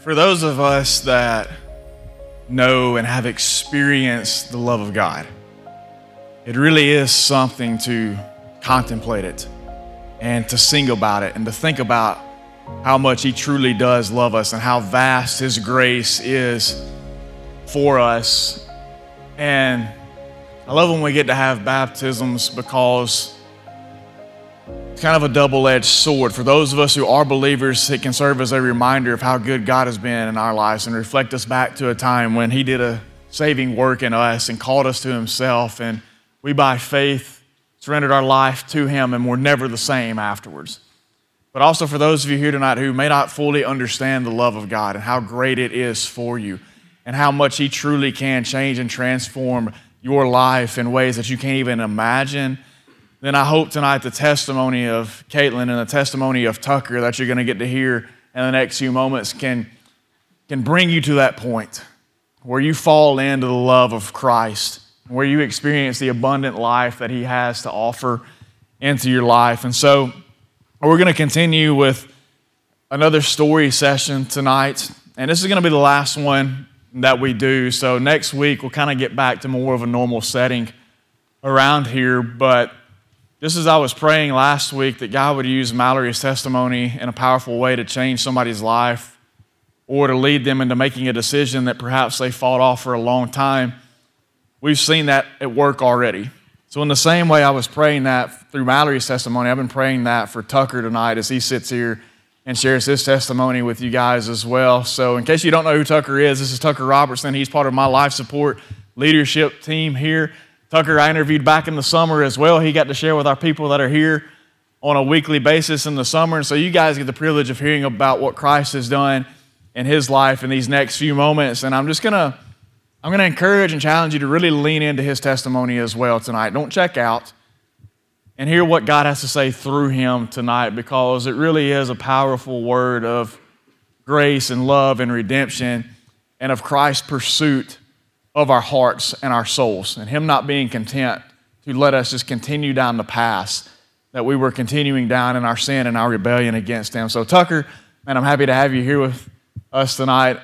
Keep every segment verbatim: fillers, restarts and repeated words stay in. for those of us that know and have experienced the love of God, it really is something to contemplate it and to sing about it and to think about how much He truly does love us and how vast His grace is for us. And I love when we get to have baptisms, because it's kind of a double-edged sword. For those of us who are believers, it can serve as a reminder of how good God has been in our lives and reflect us back to a time when He did a saving work in us and called us to Himself, and we by faith surrendered our life to Him and were never the same afterwards. But also for those of you here tonight who may not fully understand the love of God and how great it is for you and how much He truly can change and transform your life in ways that you can't even imagine, then I hope tonight the testimony of Caitlin and the testimony of Tucker that you're going to get to hear in the next few moments can, can bring you to that point where you fall into the love of Christ, where you experience the abundant life that He has to offer into your life. And so we're going to continue with another story session tonight, and this is going to be the last one that we do. So next week, we'll kind of get back to more of a normal setting around here, but just as I was praying last week that God would use Mallory's testimony in a powerful way to change somebody's life or to lead them into making a decision that perhaps they fought off for a long time, we've seen that at work already. So in the same way I was praying that through Mallory's testimony, I've been praying that for Tucker tonight as he sits here and shares his testimony with you guys as well. So in case you don't know who Tucker is, this is Tucker Robertson. He's part of my life support leadership team here. Tucker, I interviewed back in the summer as well. He got to share with our people that are here on a weekly basis in the summer. And so you guys get the privilege of hearing about what Christ has done in his life in these next few moments. And I'm just going to I'm gonna encourage and challenge you to really lean into his testimony as well tonight. Don't check out, and hear what God has to say through him tonight, because it really is a powerful word of grace and love and redemption and of Christ's pursuit of our hearts and our souls, and him not being content to let us just continue down the path that we were continuing down in our sin and our rebellion against him. So Tucker, man, I'm happy to have you here with us tonight.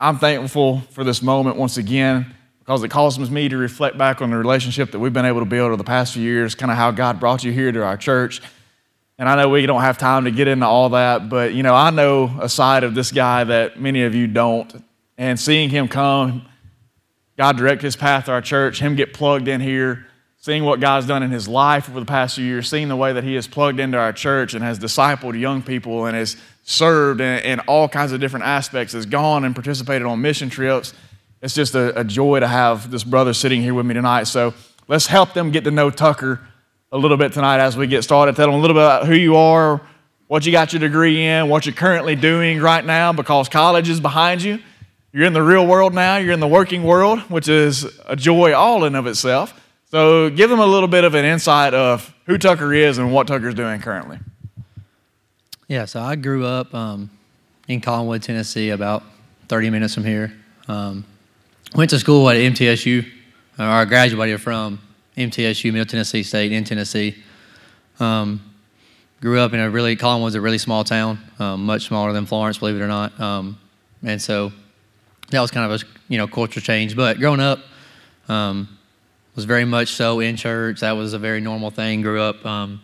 I'm thankful for this moment once again, because it causes me to reflect back on the relationship that we've been able to build over the past few years, kind of how God brought you here to our church. And I know we don't have time to get into all that, but you know, I know a side of this guy that many of you don't. And seeing him come, God direct his path to our church, him get plugged in here, seeing what God's done in his life over the past few years, seeing the way that he has plugged into our church and has discipled young people and has served in, in all kinds of different aspects, has gone and participated on mission trips. It's just a, a joy to have this brother sitting here with me tonight. So let's help them get to know Tucker a little bit tonight as we get started. Tell them a little bit about who you are, what you got your degree in, what you're currently doing right now, because college is behind you. You're in the real world now. You're in the working world, which is a joy all in of itself. So give them a little bit of an insight of who Tucker is and what Tucker's doing currently. Yeah, so I grew up um, in Collinwood, Tennessee, about thirty minutes from here. Um, went to school at M T S U, or I graduated from M T S U, Middle Tennessee State, in Tennessee. Um, grew up in a really, Collinwood's a really small town, um, much smaller than Florence, believe it or not. Um, and so that was kind of a, you know, culture change. But growing up, um, was very much so in church. That was a very normal thing. Grew up um,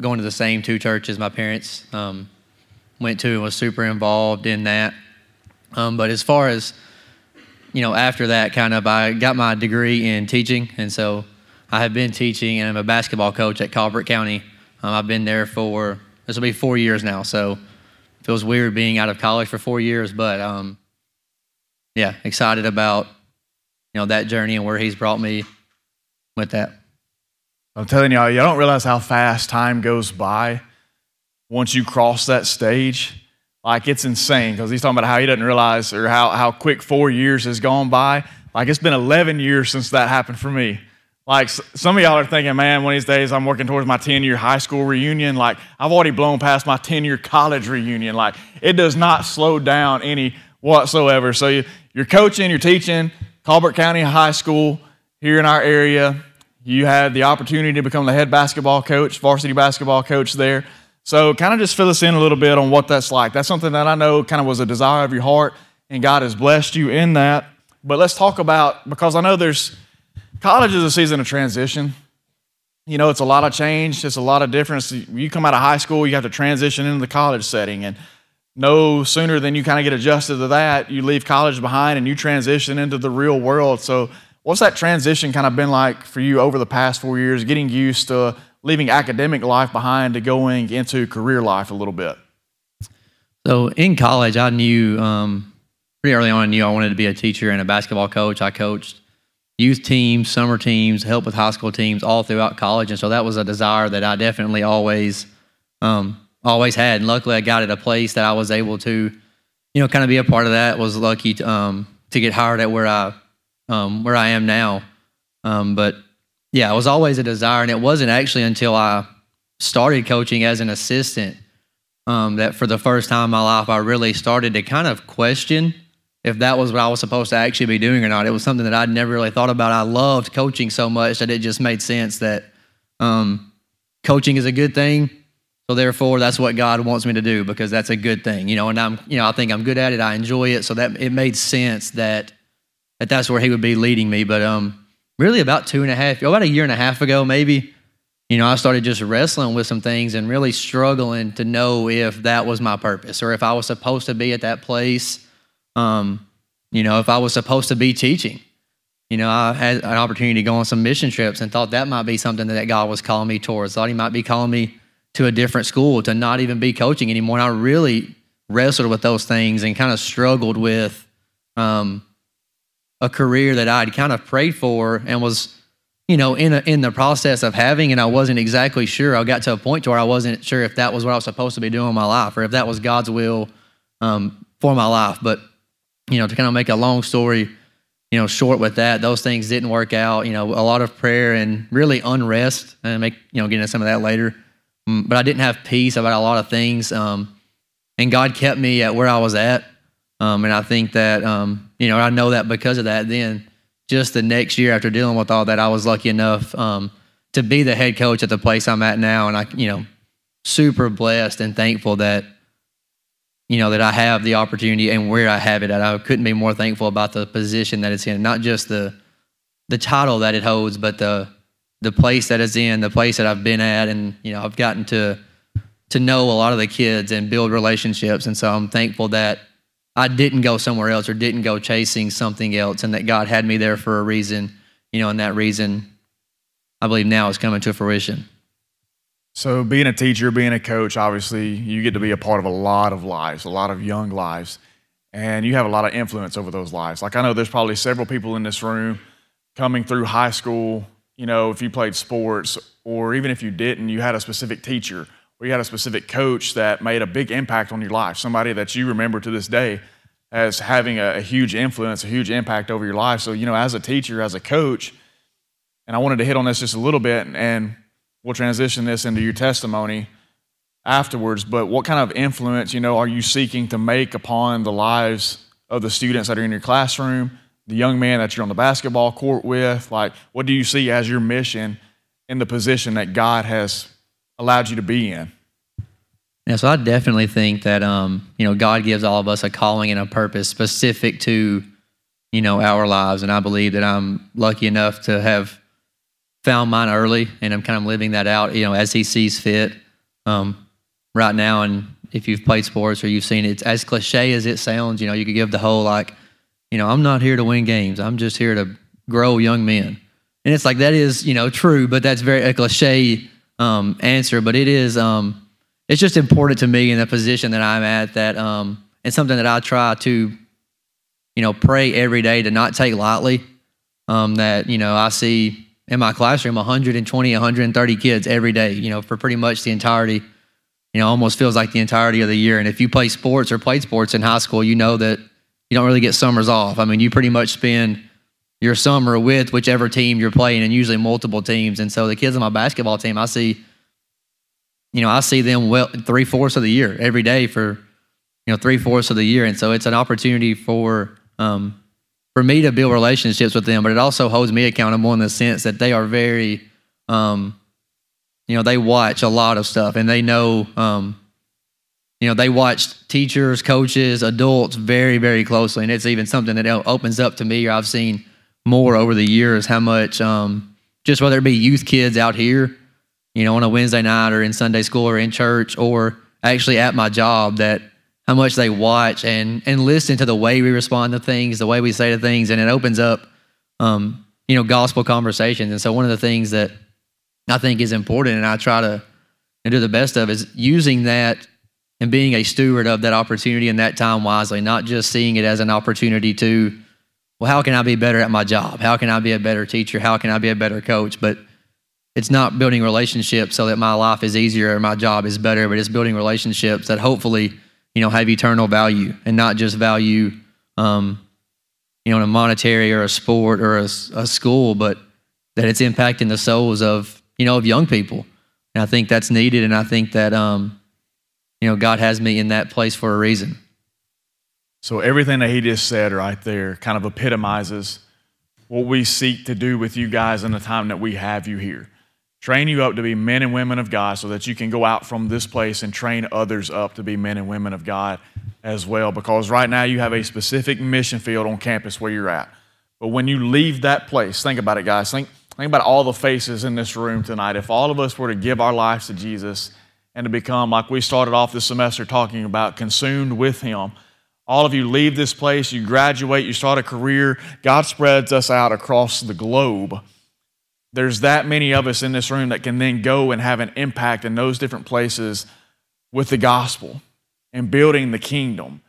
going to the same two churches my parents um, went to and was super involved in that. Um, but as far as, you know, after that kind of, I got my degree in teaching. And so I have been teaching, and I'm a basketball coach at Colbert County. Um, I've been there for, this will be four years now. So it feels weird being out of college for four years, but um, yeah, excited about you know, that journey and where he's brought me with that. I'm telling y'all, y'all don't realize how fast time goes by once you cross that stage. Like, it's insane, because he's talking about how he doesn't realize or how, how quick four years has gone by. Like, it's been eleven years since that happened for me. Like, some of y'all are thinking, man, one of these days I'm working towards my ten-year high school reunion. Like, I've already blown past my ten-year college reunion. Like, it does not slow down any whatsoever. So you, you're coaching, you're teaching, Colbert County High School here in our area. You had the opportunity to become the head basketball coach, varsity basketball coach there. So kind of just fill us in a little bit on what that's like. That's something that I know kind of was a desire of your heart, and God has blessed you in that. But let's talk about, because I know there's, college is a season of transition. You know, it's a lot of change. It's a lot of difference. You come out of high school, you have to transition into the college setting. And no sooner than you kind of get adjusted to that, you leave college behind and you transition into the real world. So what's that transition kind of been like for you over the past four years, getting used to leaving academic life behind to going into career life a little bit? So in college, I knew um, pretty early on, I knew I wanted to be a teacher and a basketball coach. I coached youth teams, summer teams, help with high school teams all throughout college. And so that was a desire that I definitely always um, always had. And luckily I got at a place that I was able to, you know, kind of be a part of that. Was lucky to, um, to get hired at where I, um, where I am now. Um, but yeah, it was always a desire. And it wasn't actually until I started coaching as an assistant um, that for the first time in my life, I really started to kind of question if that was what I was supposed to actually be doing or not. It was something that I'd never really thought about. I loved coaching so much that it just made sense that um, coaching is a good thing. So therefore, that's what God wants me to do, because that's a good thing, you know. And I'm, you know, I think I'm good at it. I enjoy it. So that it made sense that that that's where He would be leading me. But um, really, about two and a half, about a year and a half ago, maybe, you know, I started just wrestling with some things and really struggling to know if that was my purpose or if I was supposed to be at that place. Um, you know, if I was supposed to be teaching. You know, I had an opportunity to go on some mission trips and thought that might be something that God was calling me towards. Thought He might be calling me to a different school, to not even be coaching anymore. And I really wrestled with those things and kind of struggled with um, a career that I'd kind of prayed for and was, you know, in a, in the process of having, and I wasn't exactly sure. I got to a point to where I wasn't sure if that was what I was supposed to be doing in my life or if that was God's will um, for my life. But you know, to kind of make a long story, you know, short with that, those things didn't work out. You know, a lot of prayer and really unrest, and make, you know, get into some of that later. But I didn't have peace about a lot of things. Um, and God kept me at where I was at. Um, and I think that, um, you know, I know that because of that, then just the next year after dealing with all that, I was lucky enough um, to be the head coach at the place I'm at now. And I, you know, super blessed and thankful that, you know, that I have the opportunity and where I have it at. I couldn't be more thankful about the position that it's in, not just the the title that it holds, but the the place that it's in, the place that I've been at. And, you know, I've gotten to to know a lot of the kids and build relationships. And so I'm thankful that I didn't go somewhere else or didn't go chasing something else, and that God had me there for a reason, you know, and that reason I believe now is coming to fruition. So being a teacher, being a coach, obviously you get to be a part of a lot of lives, a lot of young lives, and you have a lot of influence over those lives. Like I know there's probably several people in this room coming through high school, you know, if you played sports or even if you didn't, you had a specific teacher or you had a specific coach that made a big impact on your life, somebody that you remember to this day as having a, a huge influence, a huge impact over your life. So, you know, as a teacher, as a coach, and I wanted to hit on this just a little bit, and, and we'll transition this into your testimony afterwards, but what kind of influence, you know, are you seeking to make upon the lives of the students that are in your classroom, the young man that you're on the basketball court with? Like, what do you see as your mission in the position that God has allowed you to be in? Yeah, so I definitely think that, um, you know, God gives all of us a calling and a purpose specific to, you know, our lives. And I believe that I'm lucky enough to have found mine early, and I'm kind of living that out, you know, as He sees fit um, right now. And if you've played sports or you've seen it, it's as cliche as it sounds, you know, you could give the whole like, you know, I'm not here to win games. I'm just here to grow young men. And it's like, that is, you know, true, but that's very a cliche um, answer. But it is, um, it's just important to me in the position that I'm at that um, it's something that I try to, you know, pray every day to not take lightly. Um, that, you know, I see in my classroom, one hundred twenty, one hundred thirty kids every day, you know, for pretty much the entirety, you know, almost feels like the entirety of the year. And if you play sports or played sports in high school, you know that you don't really get summers off. I mean, you pretty much spend your summer with whichever team you're playing, and usually multiple teams. And so the kids on my basketball team, I see, you know, I see them well three-fourths of the year every day for, you know, three-fourths of the year. And so it's an opportunity for, um, for me to build relationships with them, but it also holds me accountable in the sense that they are very, um, you know, they watch a lot of stuff, and they know, um, you know, they watch teachers, coaches, adults very, very closely. And it's even something that opens up to me, or I've seen more over the years, how much, um, just whether it be youth kids out here, you know, on a Wednesday night or in Sunday school or in church or actually at my job, that how much they watch and, and listen to the way we respond to things, the way we say to things. And it opens up, um, you know, gospel conversations. And so one of the things that I think is important, and I try to and do the best of, is using that and being a steward of that opportunity and that time wisely, not just seeing it as an opportunity to, well, how can I be better at my job? How can I be a better teacher? How can I be a better coach? But it's not building relationships so that my life is easier or my job is better, but it's building relationships that hopefully, you know, have eternal value, and not just value, um, you know, in a monetary or a sport or a, a school, but that it's impacting the souls of, you know, of young people. And I think that's needed. And I think that, um, you know, God has me in that place for a reason. So everything that he just said right there kind of epitomizes what we seek to do with you guys in the time that we have you here. Train you up to be men and women of God, so that you can go out from this place and train others up to be men and women of God as well. Because right now you have a specific mission field on campus where you're at. But when you leave that place, think about it, guys. Think, think about all the faces in this room tonight. If all of us were to give our lives to Jesus and to become, like we started off this semester talking about, consumed with him, all of you leave this place, you graduate, you start a career, God spreads us out across the globe. There's that many of us in this room that can then go and have an impact in those different places with the gospel and building the kingdom.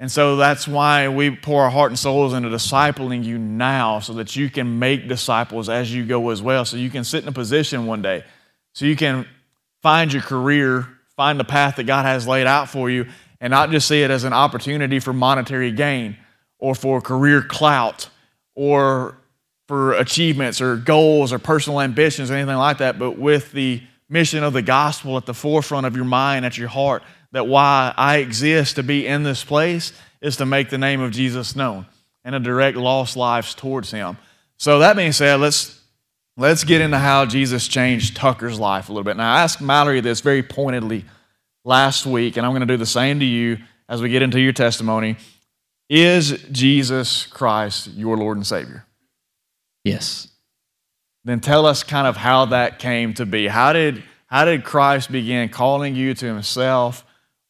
And so that's why we pour our heart and souls into discipling you now, so that you can make disciples as you go as well, so you can sit in a position one day, so you can find your career, find the path that God has laid out for you, and not just see it as an opportunity for monetary gain or for career clout or for achievements or goals or personal ambitions or anything like that, but with the mission of the gospel at the forefront of your mind, at your heart, that why I exist to be in this place is to make the name of Jesus known and to direct lost lives towards him. So that being said, let's, let's get into how Jesus changed Tucker's life a little bit. Now, I asked Mallory this very pointedly last week, and I'm going to do the same to you as we get into your testimony. Is Jesus Christ your Lord and Savior? Yes. Then tell us kind of how that came to be. How did how did Christ begin calling you to himself?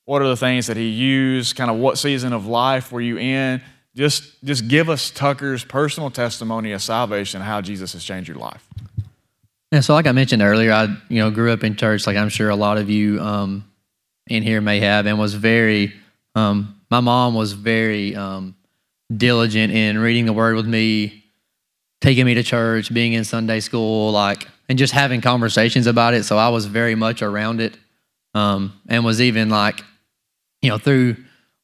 What are the things that he used? Kind of what season of life were you in? Just just give us Tucker's personal testimony of salvation, how Jesus has changed your life. Yeah, so like I mentioned earlier, I you know grew up in church, like I'm sure a lot of you um, in here may have, and was very, um, my mom was very um, diligent in reading the Word with me, taking me to church, being in Sunday school, like, and just having conversations about it. So I was very much around it, um, and was even like, you know, through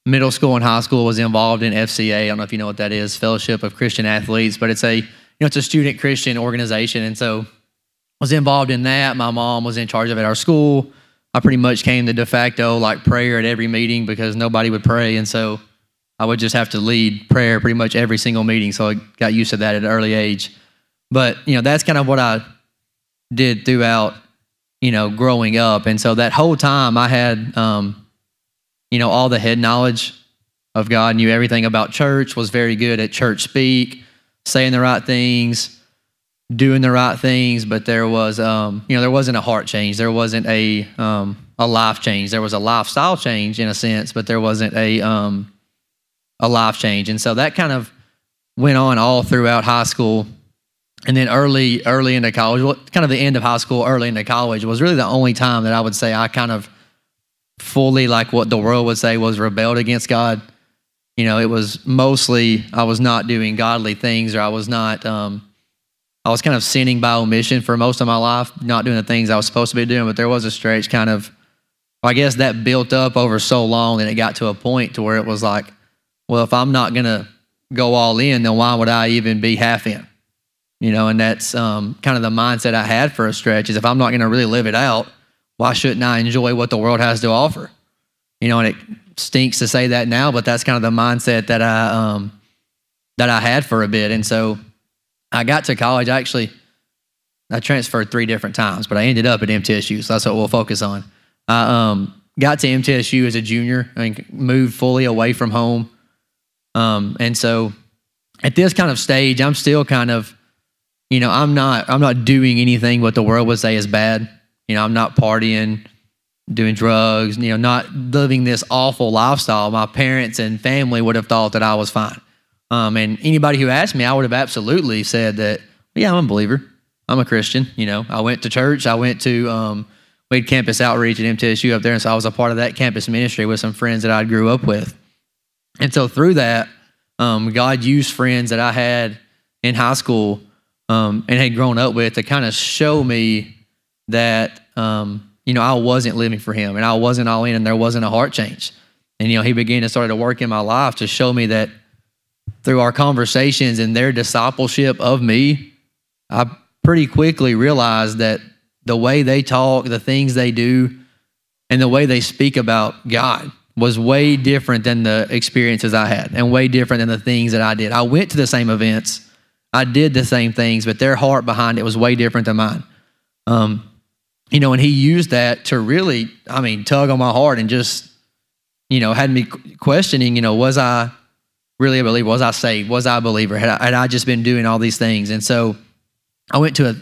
middle school and high school was involved in F C A. I don't know if you know what that is, Fellowship of Christian Athletes, but it's a, you know, it's a student Christian organization. And so I was involved in that. My mom was in charge of it at our school. I pretty much came the de facto like prayer at every meeting because nobody would pray. And so I would just have to lead prayer pretty much every single meeting. So I got used to that at an early age. But, you know, that's kind of what I did throughout, you know, growing up. And so that whole time I had, um, you know, all the head knowledge of God, knew everything about church, was very good at church speak, saying the right things, doing the right things. But there was, um, you know, there wasn't a heart change. There wasn't a, um, a life change. There was a lifestyle change in a sense, but there wasn't a, um, a life change. And so that kind of went on all throughout high school. And then early, early into college, well, kind of the end of high school, early into college was really the only time that I would say I kind of fully, like what the world would say, was rebelled against God. You know, it was mostly I was not doing godly things, or I was not, um, I was kind of sinning by omission for most of my life, not doing the things I was supposed to be doing. But there was a stretch kind of, I guess that built up over so long, and it got to a point to where it was like, well, if I'm not going to go all in, then why would I even be half in? You know, and that's um, kind of the mindset I had for a stretch, is if I'm not going to really live it out, why shouldn't I enjoy what the world has to offer? You know, and it stinks to say that now, but that's kind of the mindset that I um, that I had for a bit. And so I got to college. I actually I transferred three different times, but I ended up at M T S U, so that's what we'll focus on. I um, got to M T S U as a junior and moved fully away from home. Um, and so at this kind of stage, I'm still kind of, you know, I'm not I'm not doing anything what the world would say is bad. You know, I'm not partying, doing drugs, you know, not living this awful lifestyle. My parents and family would have thought that I was fine. Um, and anybody who asked me, I would have absolutely said that, yeah, I'm a believer. I'm a Christian. You know, I went to church. I went to, um, we had campus outreach at M T S U up there. And so I was a part of that campus ministry with some friends that I grew up with. And so through that, um, God used friends that I had in high school um, and had grown up with to kind of show me that, um, you know, I wasn't living for him and I wasn't all in and there wasn't a heart change. And, you know, he began to start to work in my life to show me that through our conversations and their discipleship of me, I pretty quickly realized that the way they talk, the things they do, and the way they speak about God was way different than the experiences I had and way different than the things that I did. I went to the same events. I did the same things, but their heart behind it was way different than mine. Um, you know, and he used that to really, I mean, tug on my heart and just, you know, had me questioning, you know, was I really a believer? Was I saved? Was I a believer? Had I, had I just been doing all these things? And so I went to a,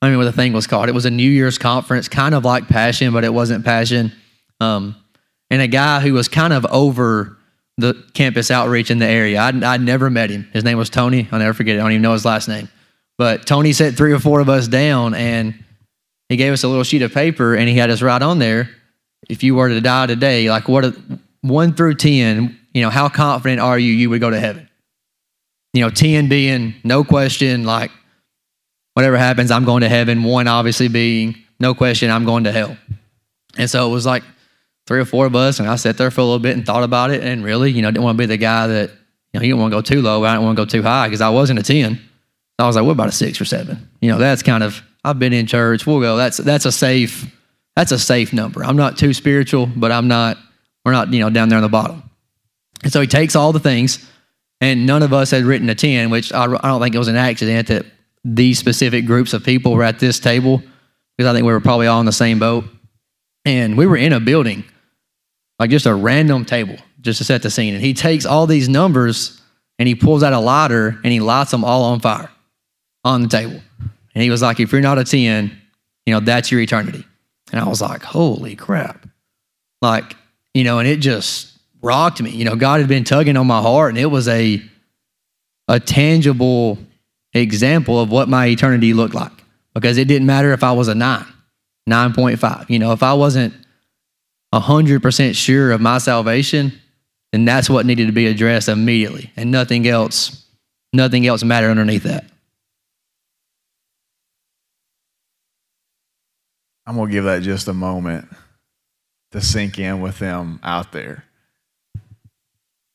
I mean, what the thing was called. It was a New Year's conference, kind of like Passion, but it wasn't Passion. Um, And a guy who was kind of over the campus outreach in the area. I'd, I'd never met him. His name was Tony. I'll never forget it. I don't even know his last name. But Tony set three or four of us down, and he gave us a little sheet of paper, and he had us write on there, if you were to die today, like what, one through ten, you know, how confident are you you would go to heaven? You know, ten being no question, like whatever happens, I'm going to heaven. One obviously being no question, I'm going to hell. And so it was like, three or four of us, and I sat there for a little bit and thought about it, and really, you know, didn't want to be the guy that, you know, he didn't want to go too low, I didn't want to go too high, because I wasn't a ten. I was like, what about a six or seven? You know, that's kind of, I've been in church, we'll go, that's that's a safe, that's a safe number. I'm not too spiritual, but I'm not, we're not, you know, down there on the bottom. And so he takes all the things, and none of us had written a ten, which I, I don't think it was an accident that these specific groups of people were at this table, because I think we were probably all in the same boat. And we were in a building, like just a random table, just to set the scene. And he takes all these numbers and he pulls out a lighter and he lights them all on fire on the table. And he was like, if you're not a ten, you know, that's your eternity. And I was like, holy crap. Like, you know, and it just rocked me. You know, God had been tugging on my heart, and it was a, a tangible example of what my eternity looked like, because it didn't matter if I was a nine, nine point five. You know, if I wasn't one hundred percent sure of my salvation, then that's what needed to be addressed immediately. And nothing else, nothing else mattered underneath that. I'm going to give that just a moment to sink in with them out there,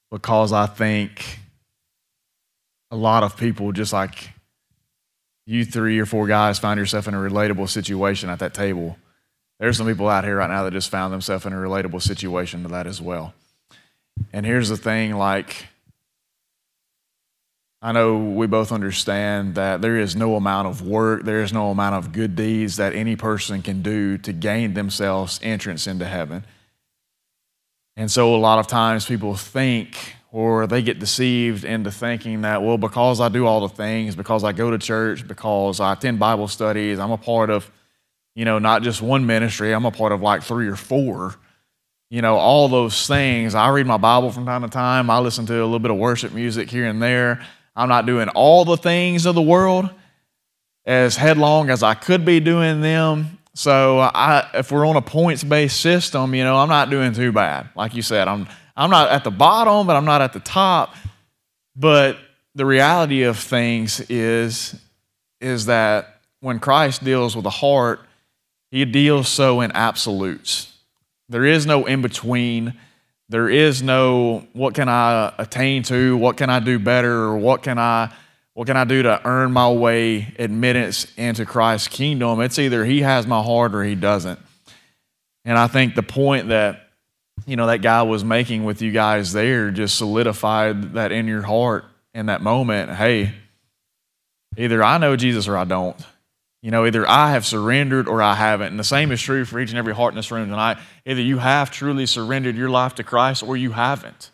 because I think a lot of people, just like you three or four guys, find yourself in a relatable situation at that table. There's some people out here right now that just found themselves in a relatable situation to that as well. And here's the thing, like, I know we both understand that there is no amount of work, there is no amount of good deeds that any person can do to gain themselves entrance into heaven. And so a lot of times people think, or they get deceived into thinking that, well, because I do all the things, because I go to church, because I attend Bible studies, I'm a part of, you know, not just one ministry, I'm a part of like three or four, you know, all those things. I read my Bible from time to time. I listen to a little bit of worship music here and there. I'm not doing all the things of the world as headlong as I could be doing them. So I, if we're on a points-based system, you know, I'm not doing too bad. Like you said, I'm I'm not at the bottom, but I'm not at the top. But the reality of things is, is that when Christ deals with the heart, he deals so in absolutes. There is no in-between. There is no what can I attain to, what can I do better, or what can I, what can I do to earn my way admittance into Christ's kingdom. It's either he has my heart or he doesn't. And I think the point that, you know, that guy was making with you guys there just solidified that in your heart in that moment. Hey, either I know Jesus or I don't. You know, either I have surrendered or I haven't. And the same is true for each and every heart in this room tonight. Either you have truly surrendered your life to Christ or you haven't.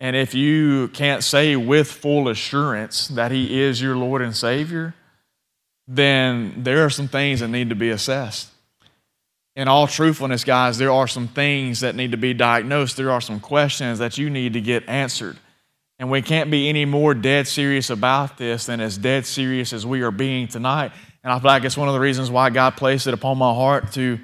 And if you can't say with full assurance that He is your Lord and Savior, then there are some things that need to be assessed. In all truthfulness, guys, there are some things that need to be diagnosed. There are some questions that you need to get answered. And we can't be any more dead serious about this than as dead serious as we are being tonight. And I feel like it's one of the reasons why God placed it upon my heart to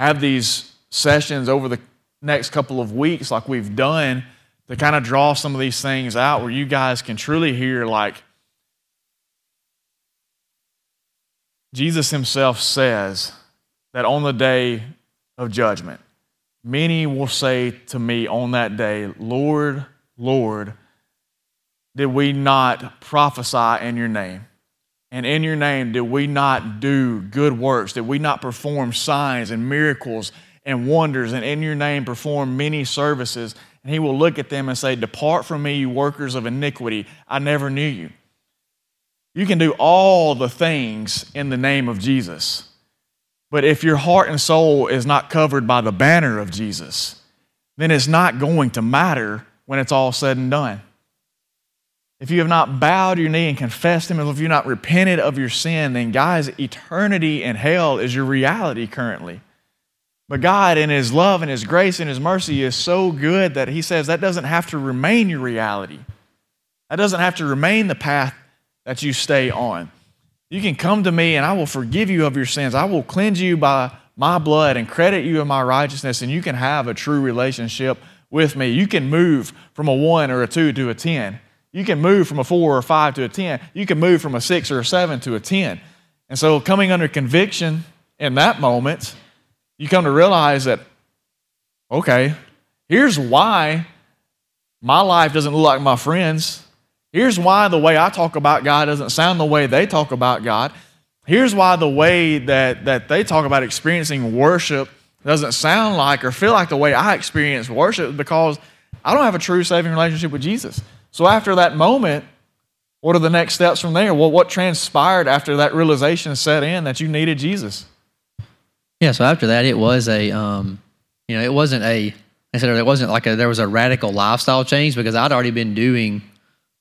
have these sessions over the next couple of weeks like we've done to kind of draw some of these things out where you guys can truly hear, like, Jesus Himself says that on the day of judgment, many will say to me on that day, Lord, Lord, did we not prophesy in your name? And in your name, did we not do good works? Did we not perform signs and miracles and wonders? And in your name, perform many services? And He will look at them and say, depart from me, you workers of iniquity. I never knew you. You can do all the things in the name of Jesus. But if your heart and soul is not covered by the banner of Jesus, then it's not going to matter when it's all said and done. If you have not bowed your knee and confessed Him, if you've not repented of your sin, then guys, eternity in hell is your reality currently. But God in His love and His grace and His mercy is so good that He says that doesn't have to remain your reality. That doesn't have to remain the path that you stay on. You can come to me and I will forgive you of your sins. I will cleanse you by my blood and credit you in my righteousness, and you can have a true relationship with me. You can move from a one or a two to a ten. You can move from a four or a five to a ten. You can move from a six or a seven to a ten. And so coming under conviction in that moment, you come to realize that, okay, here's why my life doesn't look like my friends'. Here's why the way I talk about God doesn't sound the way they talk about God. Here's why the way that, that they talk about experiencing worship doesn't sound like or feel like the way I experience worship, because I don't have a true saving relationship with Jesus. So after that moment, what are the next steps from there? Well, what transpired after that realization set in that you needed Jesus? Yeah, so after that, it was a, um, you know, it wasn't a, I said it wasn't like a, there was a radical lifestyle change, because I'd already been doing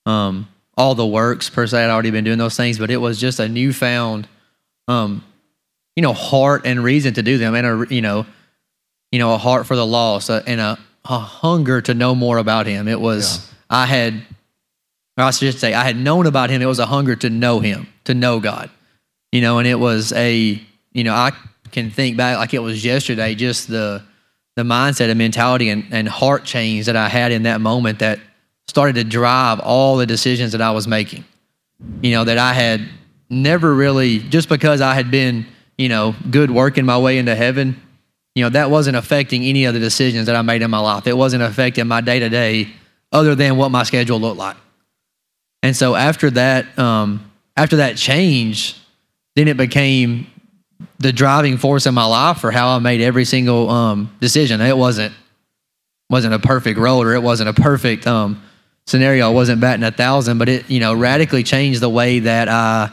Um, all the works per se. I'd already been doing those things, but it was just a newfound, um, you know, heart and reason to do them, and a you know, you know, a heart for the lost, uh, and a, a hunger to know more about Him. It was yeah. I had, or I should say, I had known about Him. It was a hunger to know Him, to know God, you know, and it was a, you know, I can think back like it was yesterday, just the the mindset and mentality and, and heart change that I had in that moment that started to drive all the decisions that I was making, you know, that I had never really, just because I had been, you know, good working my way into heaven, you know, that wasn't affecting any of the decisions that I made in my life. It wasn't affecting my day-to-day other than what my schedule looked like. And so after that, um, after that change, then it became the driving force in my life for how I made every single um, decision. It wasn't, wasn't a perfect road, or it wasn't a perfect, um, scenario. I wasn't batting a thousand, but it, you know, radically changed the way that I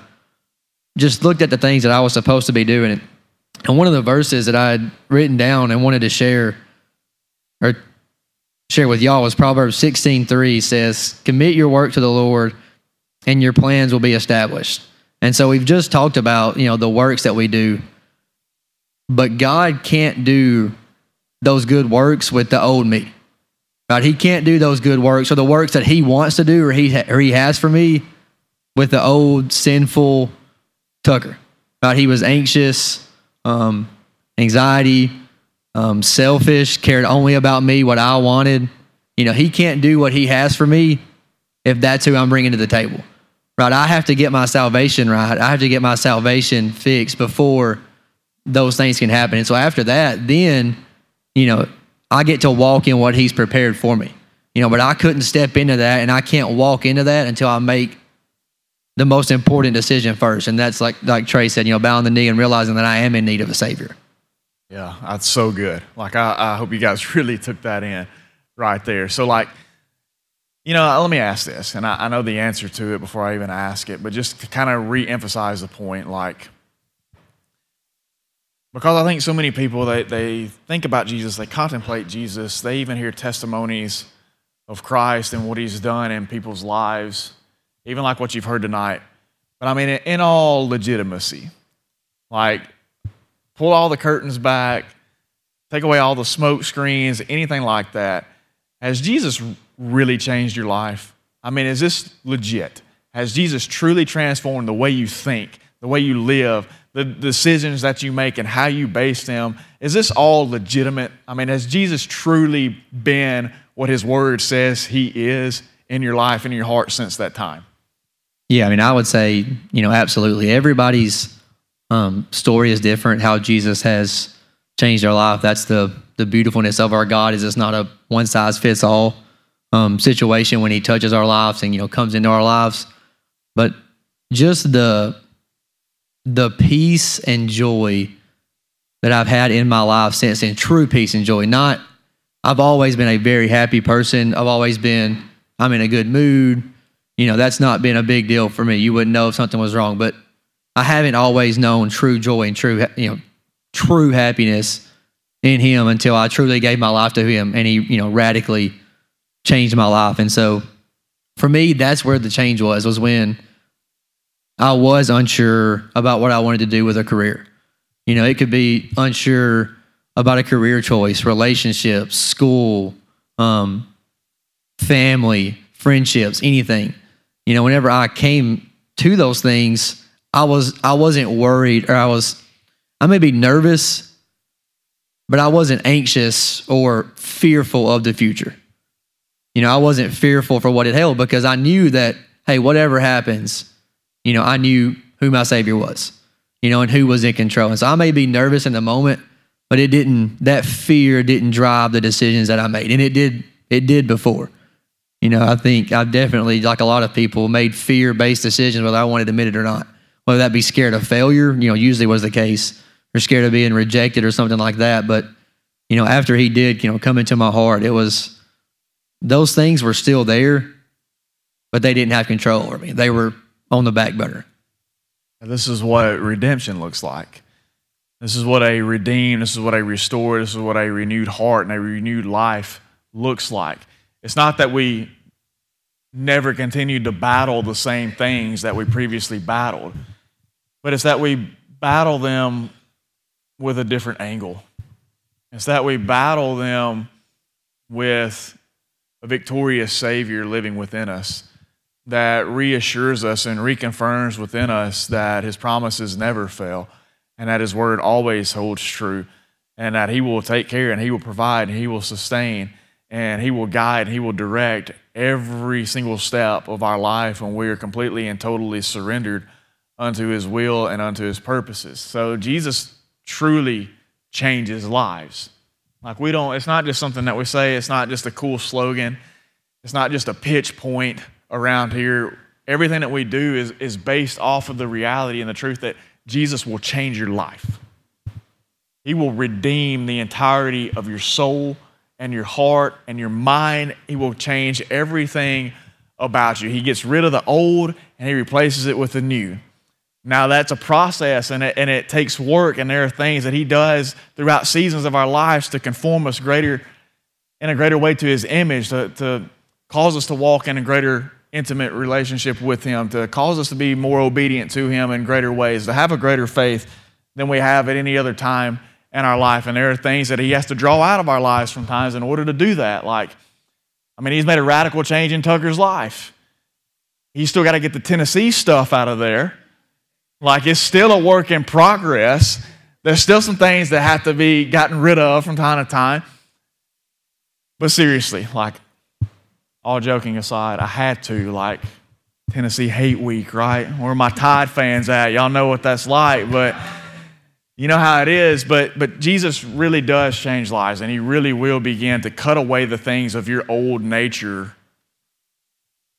just looked at the things that I was supposed to be doing. And one of the verses that I had written down and wanted to share or share with y'all was Proverbs sixteen three says, commit your work to the Lord and your plans will be established. And so we've just talked about, you know, the works that we do, but God can't do those good works with the old me. Right, He can't do those good works or the works that He wants to do or he, ha- or he has for me with the old sinful Tucker. Right, he was anxious, um, anxiety, um, selfish, cared only about me, what I wanted. You know, He can't do what He has for me if that's who I'm bringing to the table. Right, I have to get my salvation right. I have to get my salvation fixed before those things can happen. And so after that, then, you know, I get to walk in what He's prepared for me, you know, but I couldn't step into that, and I can't walk into that until I make the most important decision first. And that's like, like Trey said, you know, bowing the knee and realizing that I am in need of a Savior. Yeah, that's so good. Like, I, I hope you guys really took that in right there. So like, You know, let me ask this, and I, I know the answer to it before I even ask it, but just to kind of re-emphasize the point, like, because I think so many people, they, they think about Jesus, they contemplate Jesus, they even hear testimonies of Christ and what he's done in people's lives, even like what you've heard tonight. But I mean, in all legitimacy, like, pull all the curtains back, take away all the smoke screens, anything like that. Has Jesus really changed your life? I mean, is this legit? Has Jesus truly transformed the way you think, the way you live, the decisions that you make and how you base them? Is this all legitimate? I mean, has Jesus truly been what his word says he is in your life, in your heart since that time? Yeah, I mean, I would say, you know, absolutely. Everybody's um, story is different, how Jesus has changed our life. That's the the beautifulness of our God, is it's not a one-size-fits-all um, situation when he touches our lives and, you know, comes into our lives. But just the the peace and joy that I've had in my life since, and true peace and joy, not, I've always been a very happy person. I've always been, I'm in a good mood. You know, that's not been a big deal for me. You wouldn't know if something was wrong, but I haven't always known true joy and true, you know, true happiness in him until I truly gave my life to him and he, you know, radically changed my life. And so for me, that's where the change was, was when I was unsure about what I wanted to do with a career. You know, it could be unsure about a career choice, relationships, school, um, family, friendships, anything. You know, whenever I came to those things, I was I wasn't worried, or I was I may be nervous, but I wasn't anxious or fearful of the future. You know, I wasn't fearful for what it held, because I knew that, hey, whatever happens, you know, I knew who my Savior was, you know, and who was in control. And so I may be nervous in the moment, but it didn't, that fear didn't drive the decisions that I made. And it did, it did before. You know, I think I've definitely, like a lot of people, made fear-based decisions, whether I wanted to admit it or not. Whether that be scared of failure, you know, usually was the case, or scared of being rejected or something like that. But, you know, after he did, you know, come into my heart, it was, those things were still there, but they didn't have control over me. They were on the back burner. This is what redemption looks like. This is what a redeemed, this is what a restored, this is what a renewed heart and a renewed life looks like. It's not that we never continue to battle the same things that we previously battled, but it's that we battle them with a different angle. It's that we battle them with a victorious Savior living within us that reassures us and reconfirms within us that his promises never fail and that his word always holds true and that he will take care and he will provide and he will sustain and he will guide, and he will direct every single step of our life when we are completely and totally surrendered unto his will and unto his purposes. So Jesus truly changes lives. Like we don't, it's not just something that we say, it's not just a cool slogan, it's not just a pitch point around here. Everything that we do is, is based off of the reality and the truth that Jesus will change your life. He will redeem the entirety of your soul and your heart and your mind. He will change everything about you. He gets rid of the old and he replaces it with the new. Now that's a process, and it, and it takes work, and there are things that he does throughout seasons of our lives to conform us greater, in a greater way to his image, to, to cause us to walk in a greater intimate relationship with him, to cause us to be more obedient to him in greater ways, to have a greater faith than we have at any other time in our life. And there are things that he has to draw out of our lives sometimes in order to do that. Like, I mean, he's made a radical change in Tucker's life. He's still got to get the Tennessee stuff out of there. Like, it's still a work in progress. There's still some things that have to be gotten rid of from time to time. But seriously, like, all joking aside, I had to, like, Tennessee hate week, right? Where are my Tide fans at? Y'all know what that's like, but you know how it is, but but Jesus really does change lives, and he really will begin to cut away the things of your old nature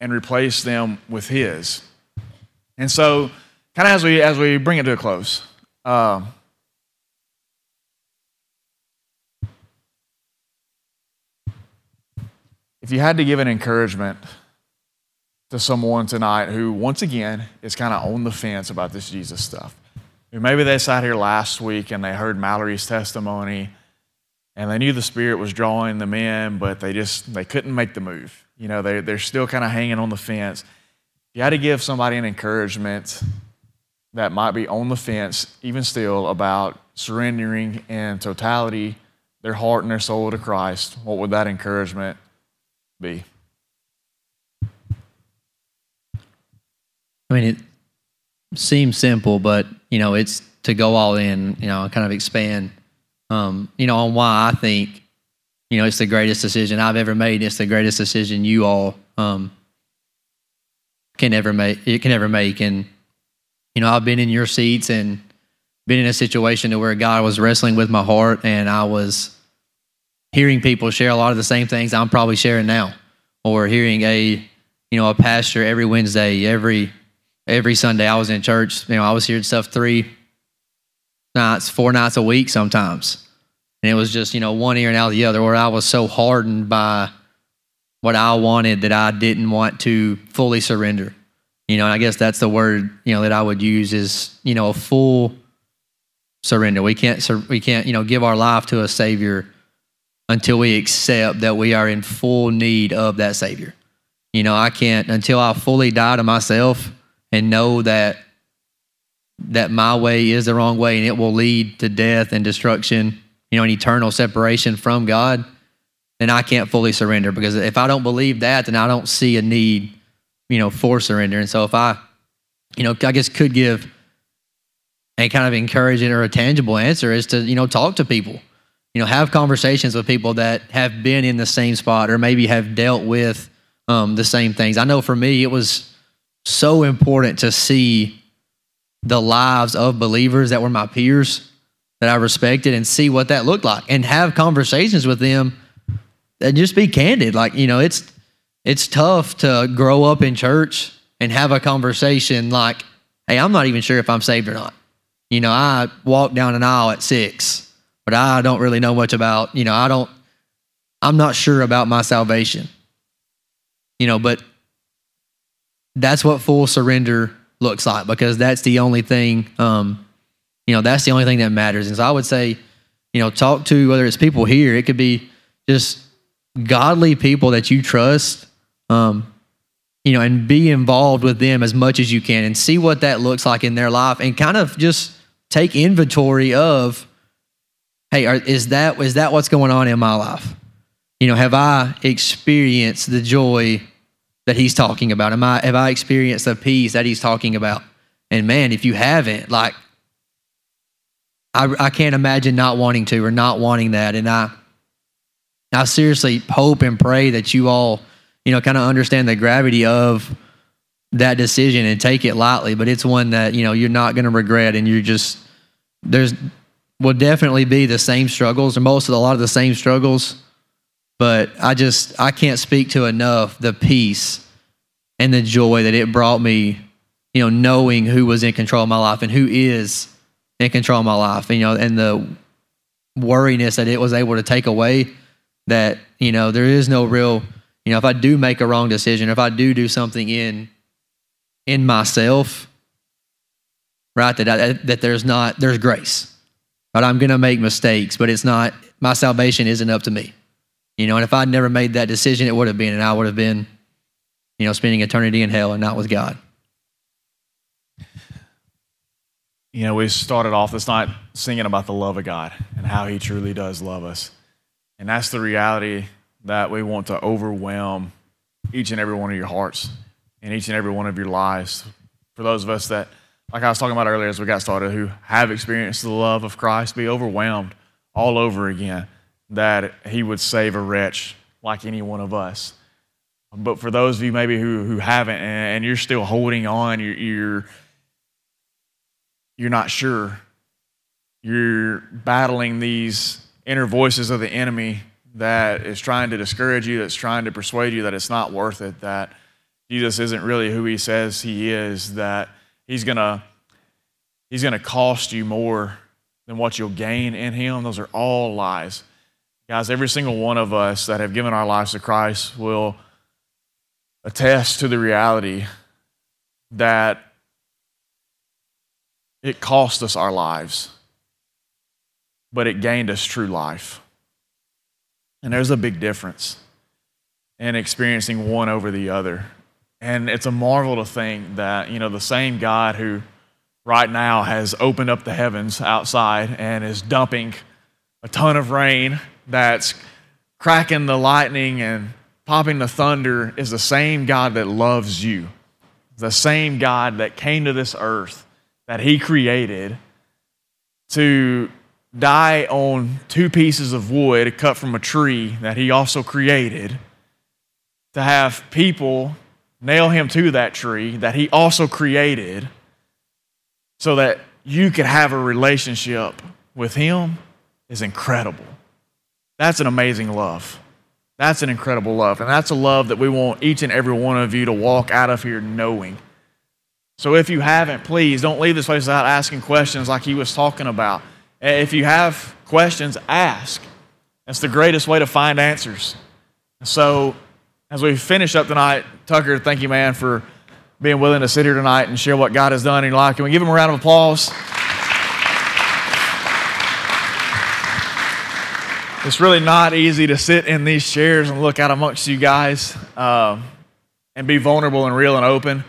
and replace them with his. And so, kind of as we as we bring it to a close, um, If you had to give an encouragement to someone tonight who, once again, is kind of on the fence about this Jesus stuff, maybe they sat here last week and they heard Mallory's testimony and they knew the Spirit was drawing them in, but they just they couldn't make the move. You know, they, they're still kind of hanging on the fence. If you had to give somebody an encouragement that might be on the fence, even still, about surrendering in totality their heart and their soul to Christ, what would that encouragement be? I mean, it seems simple, but, you know, it's to go all in, you know, kind of expand, um, you know, on why I think, you know, it's the greatest decision I've ever made. It's the greatest decision you all um, can ever make. It can ever make. And, you know, I've been in your seats and been in a situation to where God was wrestling with my heart, and I was hearing people share a lot of the same things I'm probably sharing now, or hearing a, you know, a pastor every Wednesday, every every Sunday. I was in church. You know, I was hearing stuff three nights, four nights a week sometimes. And it was just, you know, one ear and out the other, where I was so hardened by what I wanted that I didn't want to fully surrender. You know, and I guess that's the word, you know, that I would use is, you know, a full surrender. We can't, we can't, you know, give our life to a Savior until we accept that we are in full need of that Savior. You know, I can't, until I fully die to myself and know that that my way is the wrong way and it will lead to death and destruction, you know, an eternal separation from God, then I can't fully surrender. Because if I don't believe that, then I don't see a need, you know, for surrender. And so if I, you know, I guess could give a kind of encouraging or a tangible answer is to, you know, talk to people, you know, have conversations with people that have been in the same spot or maybe have dealt with um, the same things. I know for me, it was so important to see the lives of believers that were my peers that I respected and see what that looked like and have conversations with them and just be candid. Like, you know, it's, it's tough to grow up in church and have a conversation like, hey, I'm not even sure if I'm saved or not. You know, I walk down an aisle at six, but I don't really know much about, you know, I don't, I'm not sure about my salvation, you know, but that's what full surrender looks like, because that's the only thing, um, you know, that's the only thing that matters. And so I would say, you know, talk to, whether it's people here, it could be just godly people that you trust, um, you know, and be involved with them as much as you can and see what that looks like in their life and kind of just take inventory of, hey, are, is that is that what's going on in my life? You know, have I experienced the joy that he's talking about? Am I, have I experienced the peace that he's talking about? And man, if you haven't, like, I, I can't imagine not wanting to or not wanting that. And I, I seriously hope and pray that you all, you know, kind of understand the gravity of that decision and take it lightly. But it's one that, you know, you're not going to regret, and you're just, there's will definitely be the same struggles, or most of the, a lot of the same struggles. But I just, I can't speak to enough the peace and the joy that it brought me, you know, knowing who was in control of my life and who is in control of my life, you know, and the worriness that it was able to take away, that, you know, there is no real, you know, if I do make a wrong decision, if I do do something in in myself, right, that I, that there's not, there's grace, right? I'm going to make mistakes, but it's not, my salvation isn't up to me, you know, and if I'd never made that decision, it would have been, and I would have been, you know, spending eternity in hell and not with God. You know, we started off this night singing about the love of God and how he truly does love us. And that's the reality that we want to overwhelm each and every one of your hearts and each and every one of your lives. For those of us that, like I was talking about earlier as we got started, who have experienced the love of Christ, be overwhelmed all over again that he would save a wretch like any one of us. But for those of you maybe who, who haven't, and you're still holding on, you're, you're, you're not sure, you're battling these inner voices of the enemy that is trying to discourage you, that's trying to persuade you that it's not worth it, that Jesus isn't really who he says he is, that he's gonna, he's gonna cost you more than what you'll gain in him. Those are all lies. Guys, every single one of us that have given our lives to Christ will attest to the reality that it cost us our lives, but it gained us true life. And there's a big difference in experiencing one over the other. And it's a marvel to think that, you know, the same God who right now has opened up the heavens outside and is dumping a ton of rain that's cracking the lightning and popping the thunder is the same God that loves you, the same God that came to this earth that he created to die on two pieces of wood cut from a tree that he also created, to have people nail him to that tree that he also created so that you could have a relationship with him is incredible. That's an amazing love. That's an incredible love. And that's a love that we want each and every one of you to walk out of here knowing. So if you haven't, please don't leave this place without asking questions like he was talking about. If you have questions, ask. That's the greatest way to find answers. So as we finish up tonight, Tucker, thank you, man, for being willing to sit here tonight and share what God has done in your life. Can we give him a round of applause? It's really not easy to sit in these chairs and look out amongst you guys um, and be vulnerable and real and open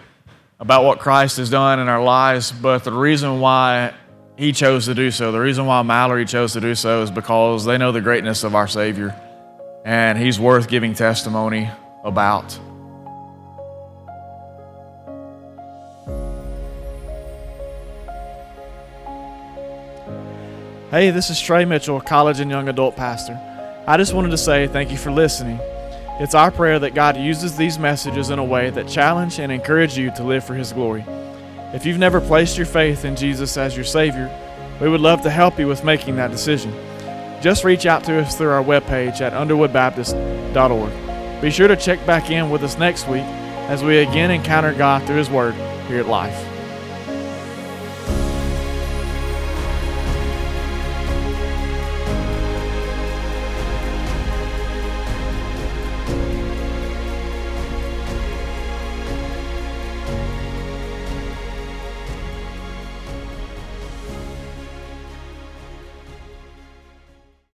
about what Christ has done in our lives. But the reason why he chose to do so, the reason why Mallory chose to do so, is because they know the greatness of our Savior and he's worth giving testimony about. Hey, this is Trey Mitchell, college and young adult pastor. I just wanted to say thank you for listening. It's our prayer that God uses these messages in a way that challenge and encourage you to live for his glory. If you've never placed your faith in Jesus as your Savior, we would love to help you with making that decision. Just reach out to us through our webpage at underwood baptist dot org. Be sure to check back in with us next week as we again encounter God through his word here at Life.